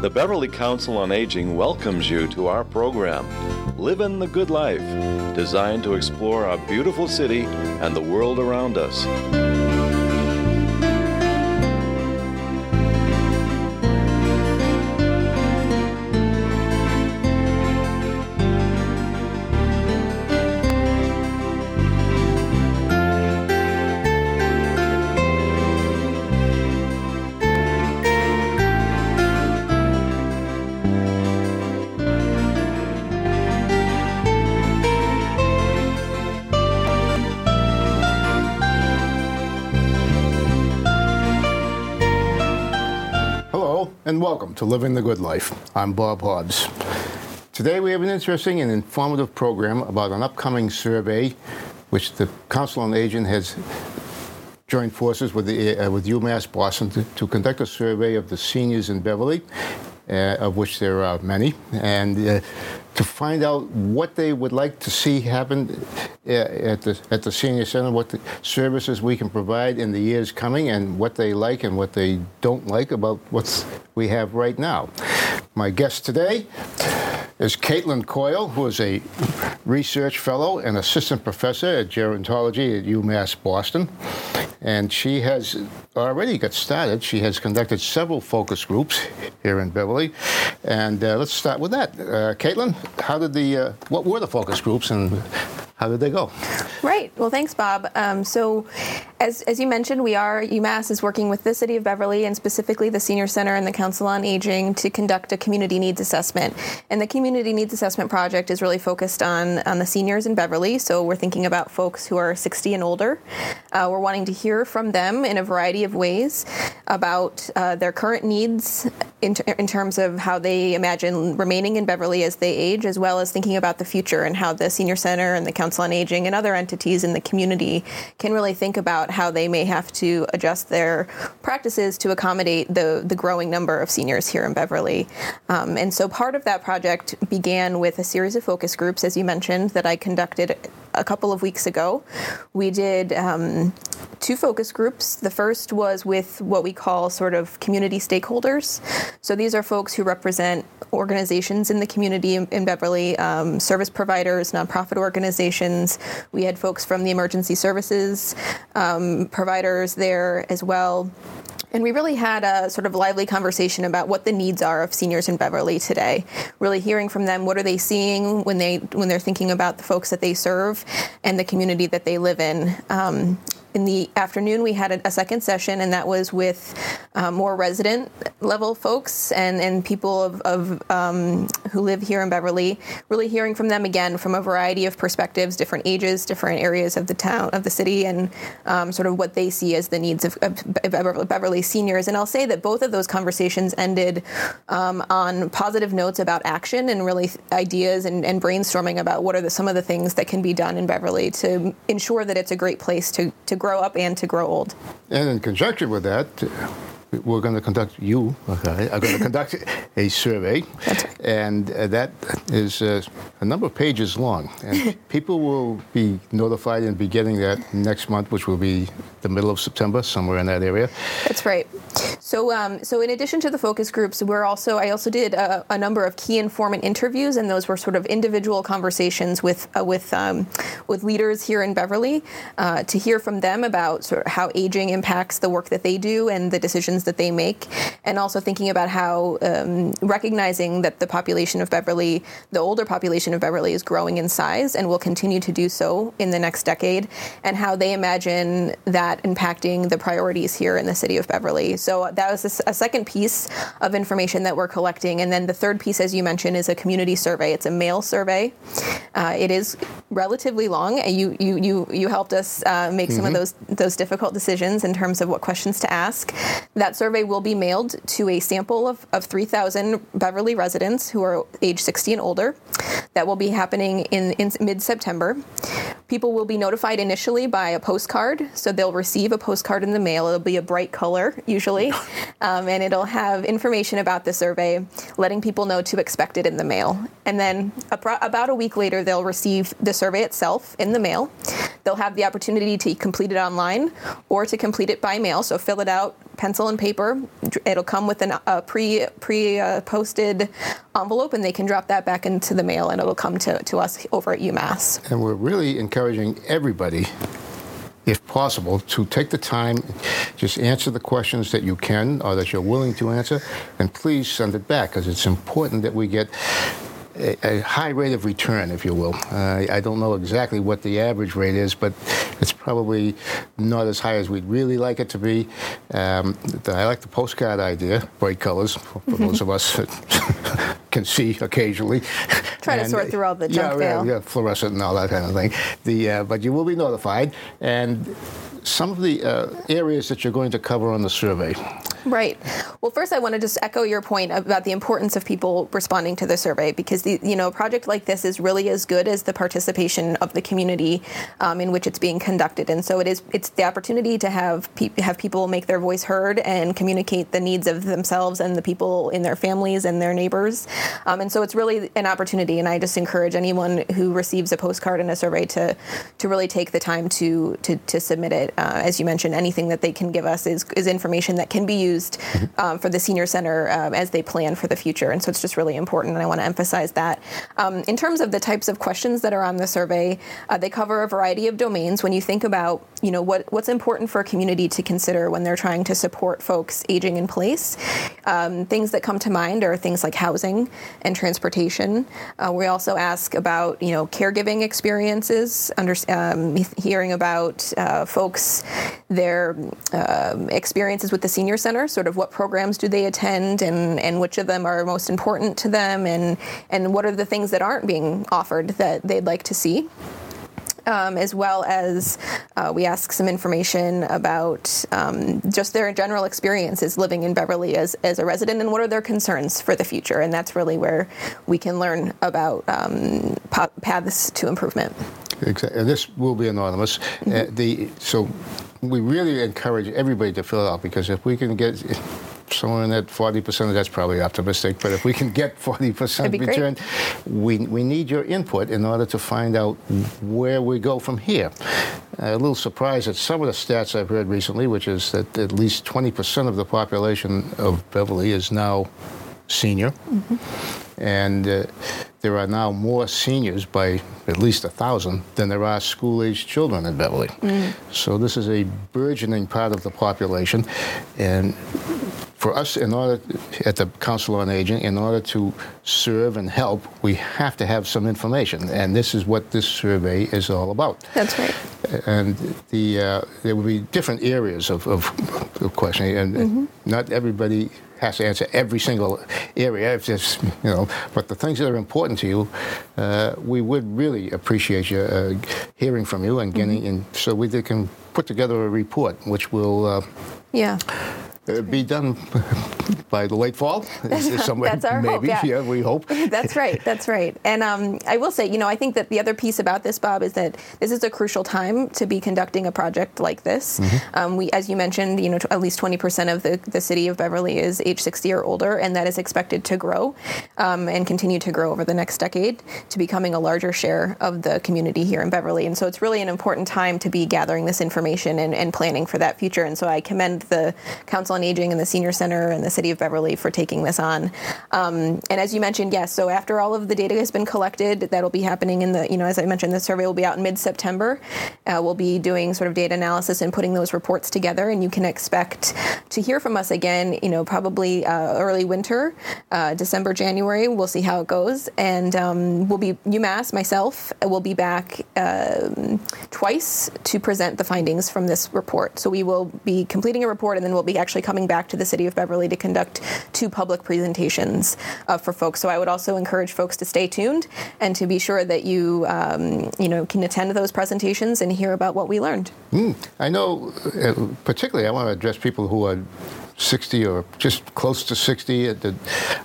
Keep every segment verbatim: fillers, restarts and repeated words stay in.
The Beverly Council on Aging welcomes you to our program, Livin' the Good Life, designed to explore our beautiful city and the world around us. And welcome to Living the Good Life. I'm Bob Hobbs. Today we have an interesting and informative program about an upcoming survey which the Council on Aging has joined forces with, the, uh, with UMass Boston to, to conduct a survey of the seniors in Beverly, uh, of which there are many, and uh, to find out what they would like to see happen uh, at, the, at the senior center, what the services we can provide in the years coming, and what they like and what they don't like about what's we have right now. My guest today is Caitlin Coyle, who is a research fellow and assistant professor at gerontology at UMass Boston. And she has already got started. She has conducted several focus groups here in Beverly. And uh, let's start with that. Uh, Caitlin, how did the, uh, what were the focus groups and how did they go? Right. Well, thanks, Bob. Um, so as as you mentioned, we are, UMass is working with the City of Beverly and specifically the Senior Center and the Council on Aging to conduct a community needs assessment. And the community needs assessment project is really focused on, on the seniors in Beverly. So we're thinking about folks who are sixty and older. Uh, we're wanting to hear from them in a variety of ways about uh, their current needs in, ter- in terms of how they imagine remaining in Beverly as they age, as well as thinking about the future and how the Senior Center and the Council on Aging and other entities in the community can really think about how they may have to adjust their practices to accommodate the, the growing number of seniors here in Beverly. Um, and so part of that project began with a series of focus groups, as you mentioned, that I conducted a couple of weeks ago. We did um, two focus groups. The first was with what we call sort of community stakeholders. So these are folks who represent organizations in the community in, in Beverly, um, service providers, nonprofit organizations. We had folks from the emergency services um, providers there as well. And we really had a sort of lively conversation about what the needs are of seniors in Beverly today, really hearing from them, what are they seeing when, they, when they're thinking about the folks that they serve and the community that they live in. Um, In the afternoon, we had a second session, and that was with uh, more resident-level folks and, and people of, of um, who live here in Beverly, really hearing from them again from a variety of perspectives, different ages, different areas of the town, of the city, and um, sort of what they see as the needs of, of Beverly seniors. And I'll say that both of those conversations ended um, on positive notes about action and really ideas and, and brainstorming about what are the, some of the things that can be done in Beverly to ensure that it's a great place to, to grow up and to grow old. And in conjunction with that, we're going to conduct, you okay, are going to conduct a survey. That's right. And uh, that is uh, a number of pages long. And people will be notified and be getting that next month, which will be the middle of September, somewhere in that area. That's right. So um, so in addition to the focus groups, we're also I also did a, a number of key informant interviews, and those were sort of individual conversations with uh, with um, with leaders here in Beverly uh, to hear from them about sort of how aging impacts the work that they do and the decisions that they make, and also thinking about how um, recognizing that the population of Beverly, the older population of Beverly, is growing in size and will continue to do so in the next decade, and how they imagine that impacting the priorities here in the city of Beverly. So that was a second piece of information that we're collecting. And then the third piece, as you mentioned, is a community survey. It's a mail survey. Uh, it is relatively long. You you you, you helped us uh, make mm-hmm. some of those those difficult decisions in terms of what questions to ask. That survey will be mailed to a sample of, of three thousand Beverly residents who are age sixty and older. That will be happening in, in mid-September. People will be notified initially by a postcard, so they'll receive a postcard in the mail. It'll be a bright color, usually, um, and it'll have information about the survey, letting people know to expect it in the mail. And then about a week later, they'll receive the survey itself in the mail. They'll have the opportunity to complete it online or to complete it by mail, so fill it out, pencil and paper. It'll come with an, a pre, pre, uh, posted envelope, and they can drop that back into the mail, and it'll come to, to us over at UMass. And we're really encouraging everybody, if possible, to take the time, just answer the questions that you can or that you're willing to answer, and please send it back, because it's important that we get a, a high rate of return, if you will. Uh, I don't know exactly what the average rate is, but it's probably not as high as we'd really like it to be. Um, I like the postcard idea, bright colors, for mm-hmm. those of us that can see occasionally. Try and, to sort through all the junk mail. Yeah, yeah, fluorescent and all that kind of thing. The, uh, but you will be notified. And some of the uh, areas that you're going to cover on the survey. Right. Well, first I want to just echo your point about the importance of people responding to the survey, because the, you know, a project like this is really as good as the participation of the community um, in which it's being conducted. And so it is, it's the opportunity to have pe- have people make their voice heard and communicate the needs of themselves and the people in their families and their neighbors. Um, and so it's really an opportunity, and I just encourage anyone who receives a postcard and a survey to to really take the time to to, to submit it. Uh, as you mentioned, anything that they can give us is, is information that can be used Um, for the senior center um, as they plan for the future. And so it's just really important, and I want to emphasize that. Um, in terms of the types of questions that are on the survey, uh, they cover a variety of domains. When you think about, you know, what, what's important for a community to consider when they're trying to support folks aging in place, um, things that come to mind are things like housing and transportation. Uh, we also ask about, you know, caregiving experiences, under, um, hearing about uh, folks, their um, experiences with the senior center. Sort of what programs do they attend, and, and which of them are most important to them, and, and what are the things that aren't being offered that they'd like to see. Um, as well as uh, we ask some information about um, just their general experiences living in Beverly as, as a resident, and what are their concerns for the future. And that's really where we can learn about um, paths to improvement. Exactly. And this will be anonymous. Mm-hmm. Uh, the so we really encourage everybody to fill it out, because if we can get somewhere in that forty percent, that's probably optimistic, but if we can get forty percent return, we, we need your input in order to find out where we go from here. A little surprised at some of the stats I've heard recently, which is that at least twenty percent of the population of Beverly is now senior. Mm-hmm. And uh, there are now more seniors by at least one thousand than there are school-aged children in Beverly. Mm-hmm. So this is a burgeoning part of the population. And for us, in order at the Council on Aging, in order to serve and help, we have to have some information, and this is what this survey is all about. That's right. And the uh, there will be different areas of, of, of questioning, and mm-hmm. not everybody has to answer every single area. If there's, you know, but the things that are important to you, uh, we would really appreciate you uh, hearing from you and getting, mm-hmm. in, so we can put together a report, which will. Uh, yeah. It'll be done by the late fall. That's, somewhere, that's our maybe. hope. Yeah. yeah, we hope. That's right. That's right. And um, I will say, you know, I think that the other piece about this, Bob, is that this is a crucial time to be conducting a project like this. Mm-hmm. Um, we, as you mentioned, you know, t- at least twenty percent of the, the city of Beverly is age sixty or older, and that is expected to grow um, and continue to grow over the next decade to becoming a larger share of the community here in Beverly. And so it's really an important time to be gathering this information and, and planning for that future. And so I commend the Council on Aging and the Senior Center and the City of Beverly for taking this on. Um, and as you mentioned, yes, so after all of the data has been collected, that'll be happening in the, you know, as I mentioned, the survey will be out in mid-September. Uh, we'll be doing sort of data analysis and putting those reports together, and you can expect to hear from us again, you know, probably uh, early winter, uh, December, January. We'll see how it goes. And um, we'll be, UMass, myself, will be back uh, twice to present the findings from this report. So we will be completing a report, and then we'll be actually actually coming back to the city of Beverly to conduct two public presentations uh, for folks. So I would also encourage folks to stay tuned and to be sure that you, um, you know, can attend those presentations and hear about what we learned. Mm. I know, particularly, I want to address people who are sixty or just close to sixty.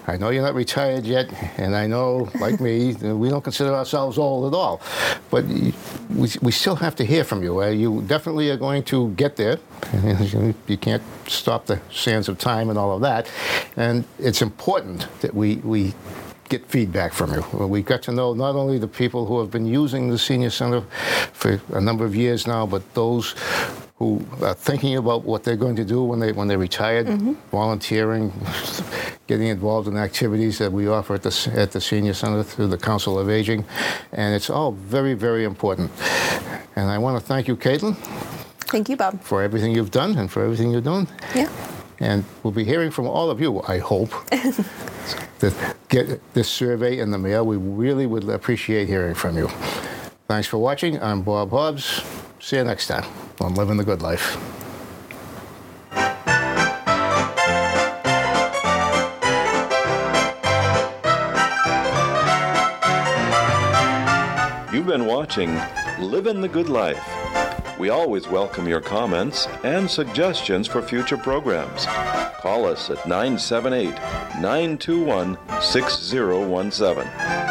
I know you're not retired yet, and I know, like me, we don't consider ourselves old at all. But we we still have to hear from you. You definitely are going to get there. You can't stop the sands of time and all of that. And it's important that we we get feedback from you. We got to know not only the people who have been using the senior center for a number of years now, but those who are thinking about what they're going to do when they when they're retired, mm-hmm. volunteering, getting involved in activities that we offer at the at the senior center through the Council of Aging, and it's all very, very important. And I want to thank you, Caitlin. Thank you, Bob, for everything you've done and for everything you're doing. Yeah. And we'll be hearing from all of you, I hope, to get this survey in the mail. We really would appreciate hearing from you. Thanks for watching. I'm Bob Hobbs. See you next time on Living the Good Life. You've been watching Living the Good Life. We always welcome your comments and suggestions for future programs. Call us at nine seven eight, nine two one, six zero one seven.